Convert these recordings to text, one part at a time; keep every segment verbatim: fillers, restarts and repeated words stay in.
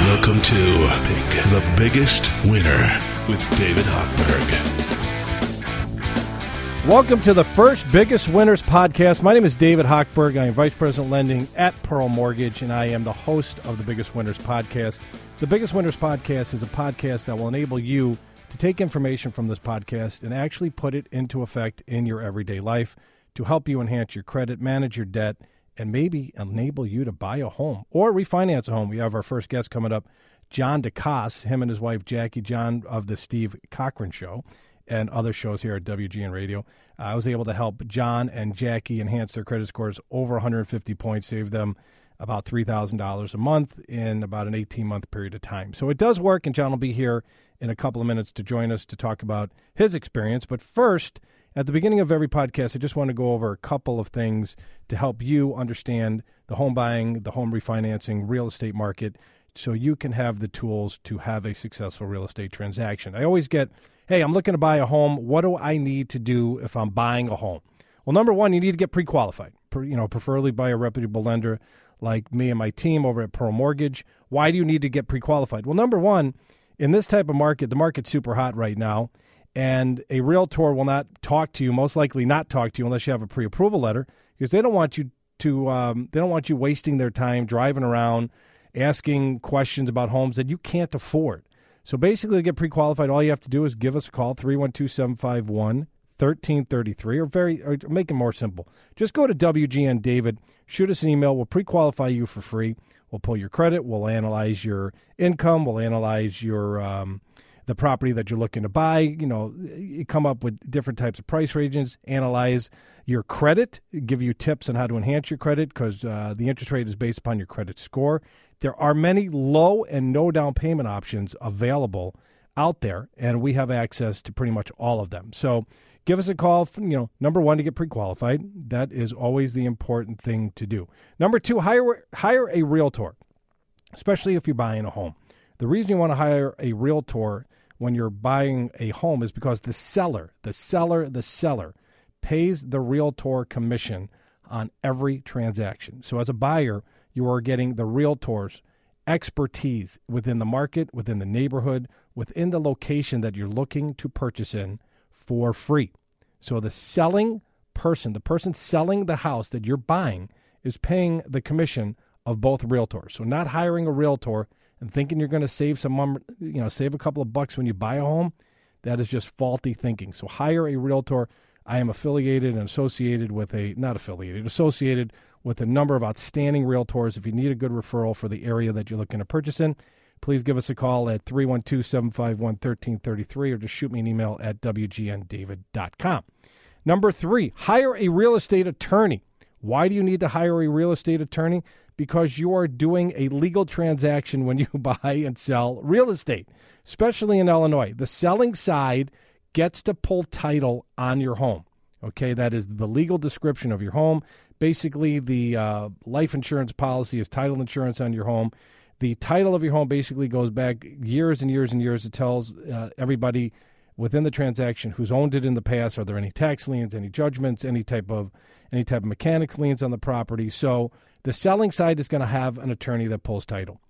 Welcome to Big, The Biggest Winner with David Hochberg. Welcome to the First Biggest Winners Podcast. My name is David Hochberg. I am Vice President Lending at Pearl Mortgage, and I am the host of the Biggest Winners Podcast. The Biggest Winners Podcast is a podcast that will enable you to take information from this podcast and actually put it into effect in your everyday life to help you enhance your credit, manage your debt, and maybe enable you to buy a home or refinance a home. We have our first guest coming up, John DaCosse, him and his wife, Jackie, John of the Steve Cochran Show and other shows here at W G N Radio. Uh, I was able to help John and Jackie enhance their credit scores over one hundred fifty points, save them about three thousand dollars a month in about an eighteen-month period of time. So it does work, and John will be here in a couple of minutes to join us to talk about his experience. But first, at the beginning of every podcast, I just want to go over a couple of things to help you understand the home buying, the home refinancing, real estate market, so you can have the tools to have a successful real estate transaction. I always get, hey, I'm looking to buy a home. What do I need to do if I'm buying a home? Well, number one, you need to get pre-qualified, you know, preferably by a reputable lender like me and my team over at Pearl Mortgage. Why do you need to get pre-qualified? Well, number one, in this type of market, the market's super hot right now. And a realtor will not talk to you, most likely not talk to you, unless you have a pre-approval letter, because they don't want you to. Um, they don't want you wasting their time driving around, asking questions about homes that you can't afford. So basically, to get pre-qualified, all you have to do is give us a call, three one two, seven five one, one three three three, or very, or make it more simple. Just go to W G N David, shoot us an email. We'll pre-qualify you for free. We'll pull your credit. We'll analyze your income. We'll analyze your. Um, the property that you're looking to buy, you know, come up with different types of price ranges, analyze your credit, give you tips on how to enhance your credit, because uh, the interest rate is based upon your credit score. There are many low and no down payment options available out there, and we have access to pretty much all of them. So give us a call, from, you know, number one, to get pre-qualified. That is always the important thing to do. Number two, hire hire a realtor, especially if you're buying a home. The reason you want to hire a realtor when you're buying a home is because the seller, the seller, the seller pays the realtor commission on every transaction. So as a buyer, you are getting the realtor's expertise within the market, within the neighborhood, within the location that you're looking to purchase in for free. So the selling person, the person selling the house that you're buying, is paying the commission of both realtors. So not hiring a realtor and thinking you're going to save some, you know, save a couple of bucks when you buy a home, that is just faulty thinking. So hire a realtor. I am affiliated and associated with a, not affiliated, associated with a number of outstanding realtors. If you need a good referral for the area that you're looking to purchase in, please give us a call at three one two, seven five one, one three three three, or just shoot me an email at W G N David dot com. Number three, hire a real estate attorney. Why do you need to hire a real estate attorney? Because you are doing a legal transaction when you buy and sell real estate, especially in Illinois. The selling side gets to pull title on your home. Okay, that is the legal description of your home. Basically, the uh, life insurance policy is title insurance on your home. The title of your home basically goes back years and years and years. It tells uh, everybody within the transaction who's owned it in the past. Are there any tax liens, any judgments, any type of any type of mechanics liens on the property? So the selling side is going to have an attorney that pulls title.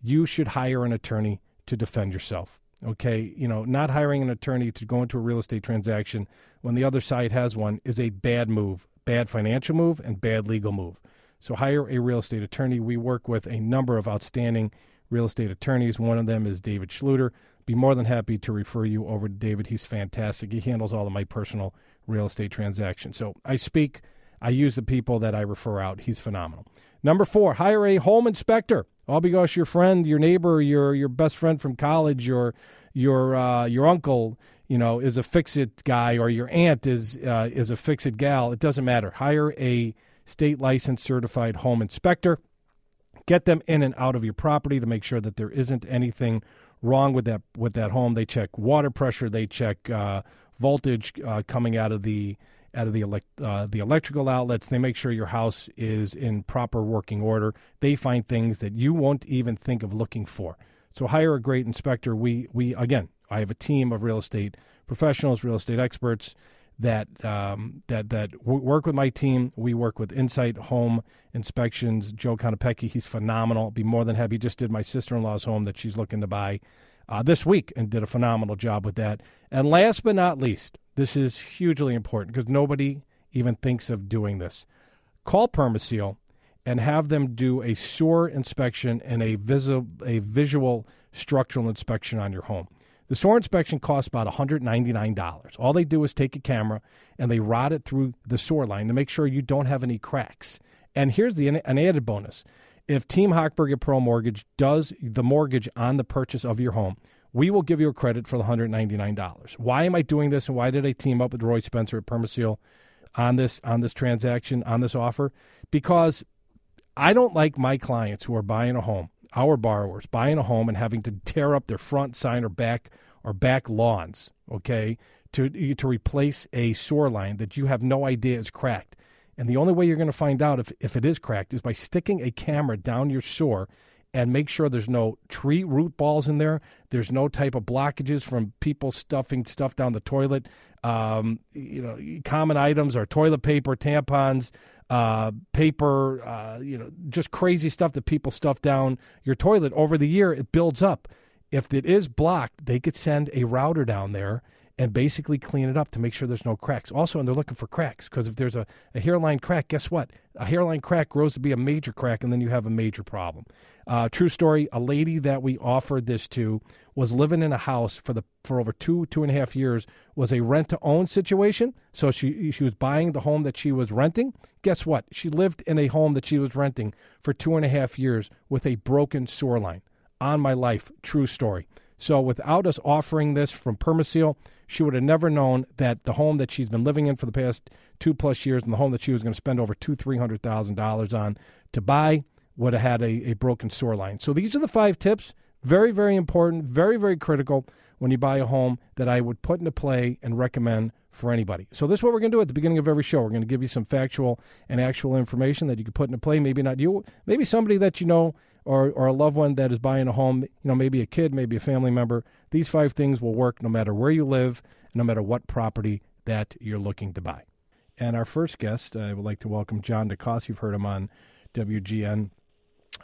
You should hire an attorney to defend yourself. Okay, you know, not hiring an attorney to go into a real estate transaction when the other side has one is a bad move, bad financial move, and bad legal move. So hire a real estate attorney. We work with a number of outstanding real estate attorneys. One of them is David Schluter. Be more than happy to refer you over to David. He's fantastic. He handles all of my personal real estate transactions. So I speak, I use the people that I refer out. He's phenomenal. Number four, hire a home inspector. All because your friend, your neighbor, your your best friend from college, your your uh, your uncle, you know, is a fix-it guy, or your aunt is uh, is a fix-it gal. It doesn't matter. Hire a state licensed certified home inspector. Get them in and out of your property to make sure that there isn't anything wrong with that with that home. They check water pressure. They check uh, voltage uh, coming out of the out of the elect, uh, the electrical outlets. They make sure your house is in proper working order. They find things that you won't even think of looking for. So hire a great inspector. We we again, I have a team of real estate professionals, real estate experts that um, that that work with my team. We work with Insight Home Inspections. Joe Konopecki, he's phenomenal. Be more than happy. Just did my sister-in-law's home that she's looking to buy uh, this week and did a phenomenal job with that. And last but not least, this is hugely important because nobody even thinks of doing this. Call Permaseal and have them do a sewer inspection and a visi- a visual structural inspection on your home. The sewer inspection costs about one hundred ninety-nine dollars. All they do is take a camera and they rod it through the sewer line to make sure you don't have any cracks. And here's the an added bonus. If Team Hochberg at Pearl Mortgage does the mortgage on the purchase of your home, we will give you a credit for the one hundred ninety-nine dollars. Why am I doing this, and why did I team up with Roy Spencer at Permaseal on this, on this transaction, on this offer? Because I don't like my clients who are buying a home, our borrowers, buying a home and having to tear up their front, side, or back or back lawns, okay, to to replace a sewer line that you have no idea is cracked. And the only way you're going to find out if, if it is cracked is by sticking a camera down your sewer and make sure there's no tree root balls in there, there's no type of blockages from people stuffing stuff down the toilet, um, you know, common items are toilet paper, tampons, Uh, paper, uh, you know, just crazy stuff that people stuff down your toilet. Over the year, it builds up. If it is blocked, they could send a router down there and basically clean it up to make sure there's no cracks. Also, and they're looking for cracks, because if there's a, a hairline crack, guess what? A hairline crack grows to be a major crack, and then you have a major problem. Uh, true story, a lady that we offered this to was living in a house for the for over two, two and a half years, was a rent-to-own situation. So she she was buying the home that she was renting. Guess what? She lived in a home that she was renting for two and a half years with a broken sewer line. On my life, true story. So without us offering this from Permaseal, she would have never known that the home that she's been living in for the past two-plus years and the home that she was going to spend over two hundred thousand dollars, three hundred thousand dollars on to buy would have had a, a broken sewer line. So these are the five tips, very, very important, very, very critical when you buy a home, that I would put into play and recommend for anybody. So this is what we're going to do at the beginning of every show. We're going to give you some factual and actual information that you can put into play. Maybe not you, maybe somebody that you know, or or a loved one that is buying a home, you know, maybe a kid, maybe a family member. These five things will work no matter where you live, no matter what property that you're looking to buy. And our first guest, I would like to welcome John DaCosse. You've heard him on W G N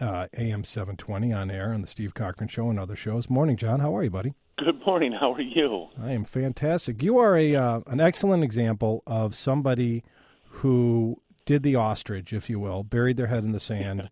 uh, A M seven twenty on air on the Steve Cochran Show and other shows. Morning, John. How are you, buddy? Good morning. How are you? I am fantastic. You are a uh, an excellent example of somebody who did the ostrich, if you will, buried their head in the sand.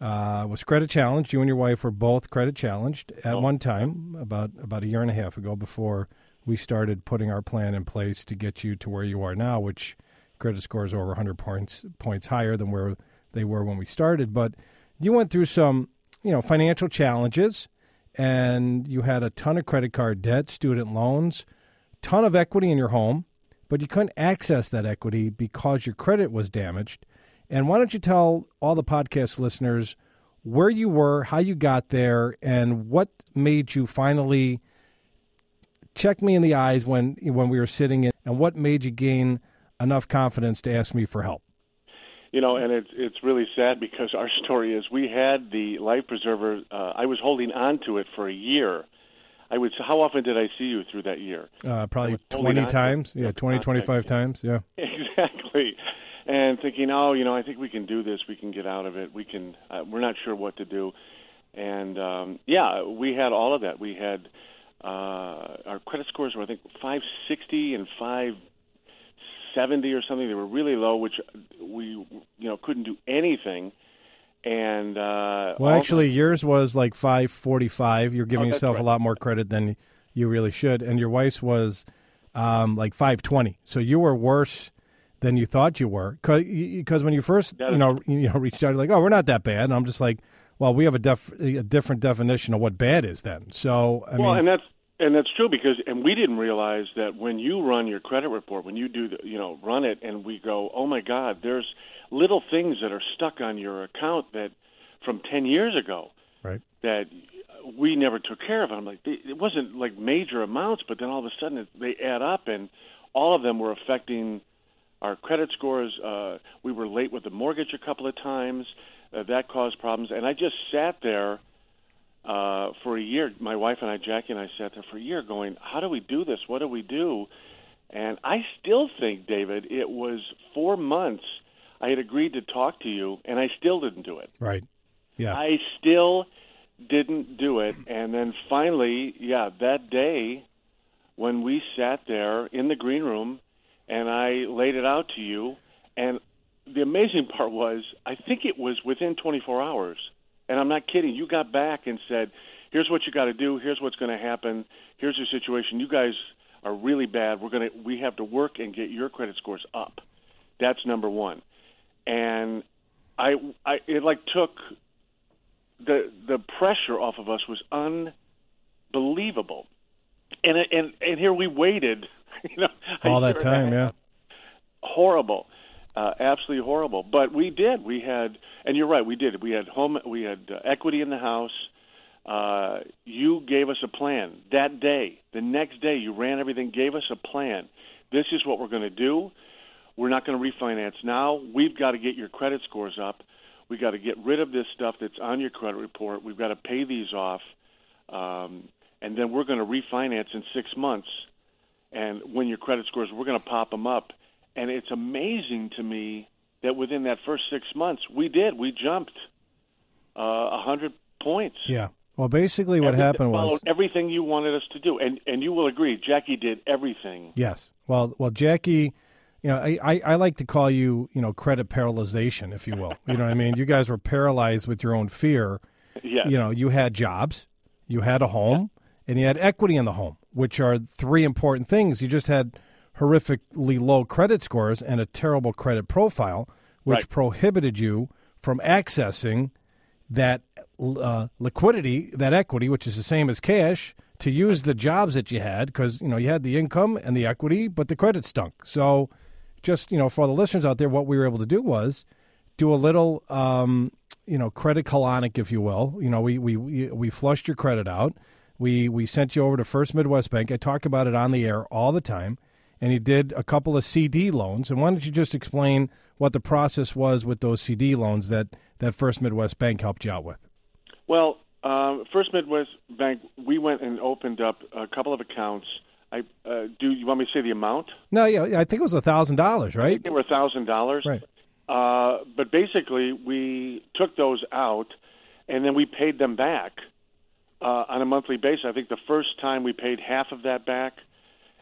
Uh, was credit challenged. You and your wife were both credit challenged at oh. one time, about about a year and a half ago, before we started putting our plan in place to get you to where you are now, which credit scores are over one hundred points points higher than where they were when we started. But you went through some, you know, financial challenges, and you had a ton of credit card debt, student loans, ton of equity in your home, but you couldn't access that equity because your credit was damaged. And why don't you tell all the podcast listeners where you were, how you got there, and what made you finally check me in the eyes when when we were sitting in, and what made you gain enough confidence to ask me for help? You know, and it's it's really sad, because our story is we had the life preserver. Uh, I was holding on to it for a year. I would. How often did I see you through that year? Uh, probably twenty times. Yeah, twenty, twenty-five times. Yeah. Exactly. And thinking, oh, you know, I think we can do this. We can get out of it. We can. Uh, we're not sure what to do. And um, yeah, we had all of that. We had uh, our credit scores were, I think, five sixty and five seventy or something. They were really low, which we, you know, couldn't do anything. And uh, well, actually, the- yours was like five forty-five. You're giving oh, yourself right. a lot more credit than you really should. And your wife's was um, like five twenty. So you were worse than you thought you were, because when you first, you know, you know, reached out, you're like, oh, we're not that bad. And I'm just like, well, we have a, def- a different definition of what bad is then. So, I well, mean, and that's and that's true, because and we didn't realize that when you run your credit report, when you do the, you know, run it, and we go, oh my God, there's little things that are stuck on your account that from ten years ago, right? That we never took care of. I'm like, it wasn't like major amounts, but then all of a sudden they add up, and all of them were affecting our credit scores. Uh, we were late with the mortgage a couple of times. Uh, that caused problems. And I just sat there uh, for a year. My wife and I, Jackie and I, sat there for a year going, how do we do this? What do we do? And I still think, David, it was four months I had agreed to talk to you, and I still didn't do it. Right. Yeah. I still didn't do it. And then finally, yeah, that day when we sat there in the green room and I laid it out to you, and the amazing part was I think it was within twenty-four hours, and I'm not kidding, you got back and said, here's what you got to do, here's what's going to happen, here's your situation, you guys are really bad, we're going to we have to work and get your credit scores up. That's number one. And I, I it like took the the pressure off of us was unbelievable. And and and here we waited, you know, all that time, yeah. Horrible. Uh, absolutely horrible. But we did. We had, and you're right, we did. We had home we had uh, equity in the house. Uh, you gave us a plan that day. The next day you ran everything, gave us a plan. This is what we're going to do. We're not going to refinance now. We've got to get your credit scores up. We've got to get rid of this stuff that's on your credit report. We've got to pay these off. Um, and then we're going to refinance in six months. And when your credit scores, we're going to pop them up. And it's amazing to me that within that first six months, we did. We jumped uh, one hundred points. Yeah. Well, basically what Every, happened was everything you wanted us to do. And and you will agree, Jackie did everything. Yes. Well, well, Jackie, you know, I, I, I like to call you, you know, credit paralyzation, if you will. You know what I mean? You guys were paralyzed with your own fear. Yeah. You know, you had jobs, you had a home, yeah. and you had equity in the home, which are three important things. You just had horrifically low credit scores and a terrible credit profile, which right. prohibited you from accessing that uh, liquidity, that equity, which is the same as cash, to use the jobs that you had, because, you know, you had the income and the equity, but the credit stunk. So just, you know, for the listeners out there, what we were able to do was do a little, um, you know, credit colonic, if you will. You know, we we we flushed your credit out. We we sent you over to First Midwest Bank. I talk about it on the air all the time. And you did a couple of C D loans. And why don't you just explain what the process was with those C D loans that, that First Midwest Bank helped you out with? Well, uh, First Midwest Bank, we went and opened up a couple of accounts. I uh, do you want me to say the amount? No, yeah, I think it was one thousand dollars, right? I think they were one thousand dollars. Right. Uh, but basically, we took those out, and then we paid them back uh, on a monthly basis. I think the first time we paid half of that back,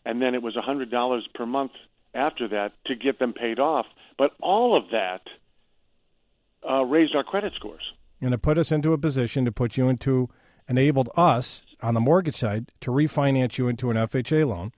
and then it was one hundred dollars per month after that to get them paid off. But all of that uh, raised our credit scores. And it put us into a position to put you into, enabled us on the mortgage side to refinance you into an F H A loan.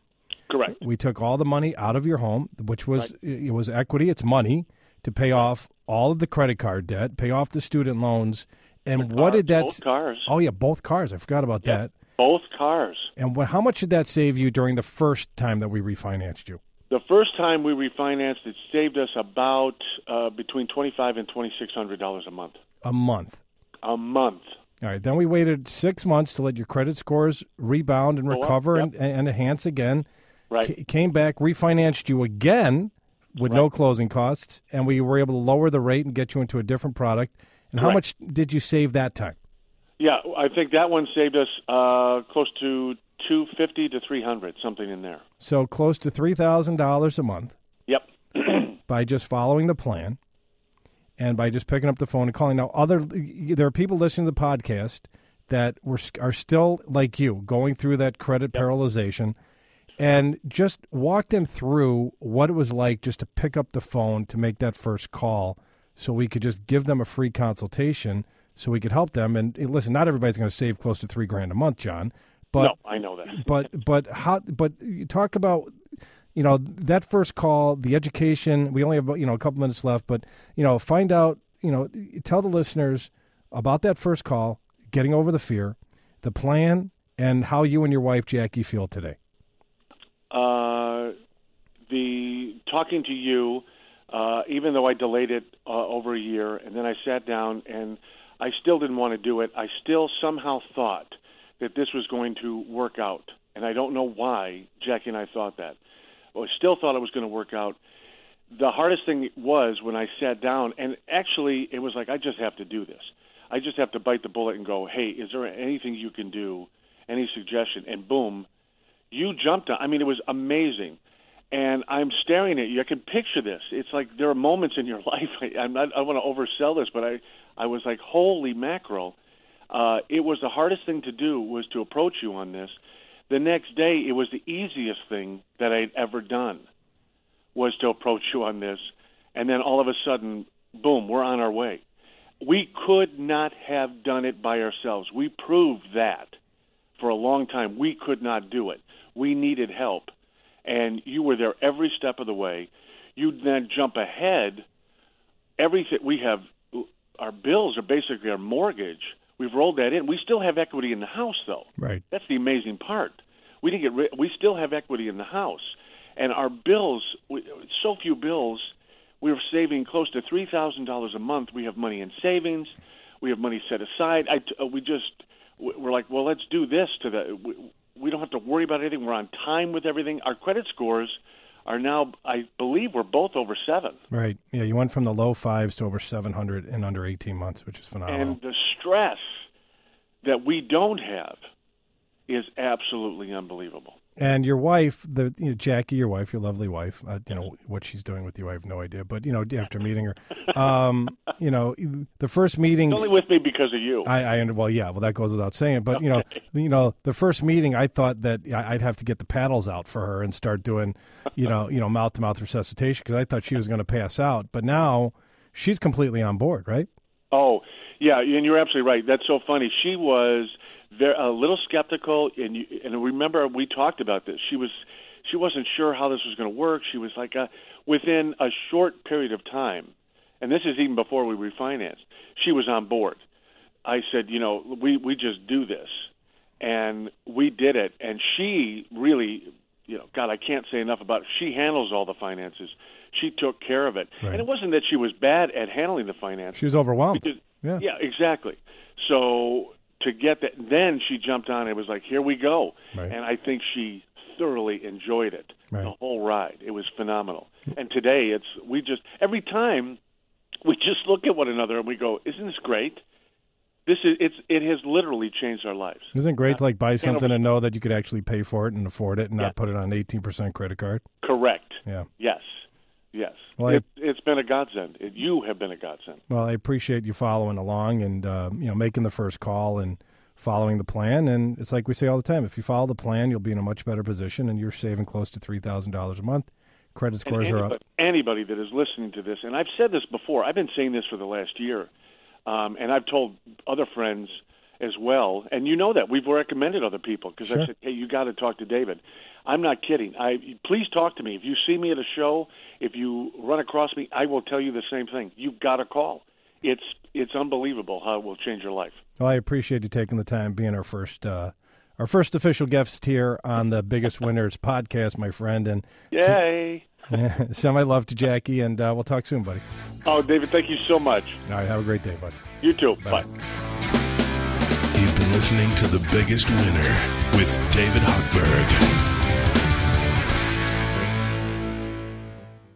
Correct. We took all the money out of your home, which was right. it was equity, it's money, to pay off all of the credit card debt, pay off the student loans. And the what cars, did that... Both cars. Oh, yeah, both cars. I forgot about yep. that. Both cars. And what, how much did that save you during the first time that we refinanced you? The first time we refinanced, it saved us about uh, between twenty-five hundred dollars and twenty-six hundred dollars a month. A month. A month. All right. Then we waited six months to let your credit scores rebound and recover yep. and, and enhance again. Right. C- came back, refinanced you again with right. no closing costs, and we were able to lower the rate and get you into a different product. And how right. much did you save that time? Yeah, I think that one saved us uh, close to two hundred fifty dollars to three hundred dollars, something in there. So close to three thousand dollars a month. Yep. By just following the plan and by just picking up the phone and calling. Now, other there are people listening to the podcast that were, are still, like you, going through that credit yep. paralyzation, and just walk them through what it was like just to pick up the phone to make that first call so we could just give them a free consultation so we could help them. And listen, not everybody's going to save close to three grand a month, John. But, no, I know that. but but how? But you talk about, you know, that first call, the education. We only have, you know, a couple minutes left, but, you know, find out, you know, tell the listeners about that first call, getting over the fear, the plan, and how you and your wife Jackie feel today. Uh, the talking to you, uh, even though I delayed it uh, over a year, and then I sat down and I still didn't want to do it. I still somehow thought that this was going to work out, and I don't know why Jackie and I thought that. I still thought it was going to work out. The hardest thing was when I sat down, and actually it was like, I just have to do this. I just have to bite the bullet and go, hey, is there anything you can do, any suggestion? And boom, you jumped on. I mean, it was amazing. And I'm staring at you. I can picture this. It's like there are moments in your life. I, I'm not, I don't want to oversell this, but I, I was like, holy mackerel. Uh, it was the hardest thing to do was to approach you on this. The next day, it was the easiest thing that I'd ever done was to approach you on this. And then all of a sudden, boom, we're on our way. We could not have done it by ourselves. We proved that for a long time. We could not do it. We needed help. And you were there every step of the way. You then jump ahead. Everything we have, our bills are basically our mortgage. We've rolled that in. We still have equity in the house, though. Right. That's the amazing part. We didn't get rid. We still have equity in the house, and our bills. We, so few bills. We were saving close to three thousand dollars a month. We have money in savings. We have money set aside. I, we just we're like, well, let's do this to the. We, We don't have to worry about anything. We're on time with everything. Our credit scores are now, I believe, we're both over seven. Right. Yeah, you went from the low fives to over seven hundred in under eighteen months, which is phenomenal. And the stress that we don't have is absolutely unbelievable. And your wife, the you know, Jackie, your wife, your lovely wife, uh, you know, what she's doing with you, I have no idea. But, you know, after meeting her, um, you know, the first meeting. It's only with me because of you. I, I Well, yeah, well, that goes without saying. But, okay. you know, you know, the first meeting, I thought that I'd have to get the paddles out for her and start doing, you know, you know, mouth-to-mouth resuscitation because I thought she was going to pass out. But now she's completely on board, right? Oh, yeah, and you're absolutely right. That's so funny. She was very, a little skeptical, and you, and remember we talked about this. She was she wasn't sure how this was going to work. She was like, a, within a short period of time, and this is even before we refinanced. She was on board. I said, you know, we we just do this, and we did it. And she really, you know, God, I can't say enough about it. She handles all the finances. She took care of it. Right. And it wasn't that she was bad at handling the finances. She was overwhelmed. Because, yeah. yeah, exactly. So to get that, then she jumped on. It was like, here we go. Right. And I think she thoroughly enjoyed it, right. the whole ride. It was phenomenal. And today, it's we just every time we just look at one another and we go, isn't this great? This is it's it has literally changed our lives. Isn't it great to like buy something and know that you could actually pay for it and afford it and yeah. not put it on an eighteen percent credit card? Correct. Yeah. Yes. Yes. Well, I, it, it's been a godsend. It, you have been a godsend. Well, I appreciate you following along and uh, you know making the first call and following the plan. And it's like we say all the time, if you follow the plan, you'll be in a much better position, and you're saving close to three thousand dollars a month. Credit scores anybody, are up. Anybody that is listening to this, and I've said this before, I've been saying this for the last year, um, and I've told other friends as well, and you know that. We've recommended other people because sure. I said, hey, you got to talk to David. I'm not kidding. I please talk to me. If you see me at a show, if you run across me, I will tell you the same thing. You've got to call. It's it's unbelievable how it will change your life. Well, I appreciate you taking the time being our first uh, our first official guest here on the Biggest Winners podcast, my friend. And yay! Send, send my love to Jackie, and uh, we'll talk soon, buddy. Oh, David, thank you so much. All right, have a great day, buddy. You too. Bye. Bye. You've been listening to The Biggest Winner with David Hochberg.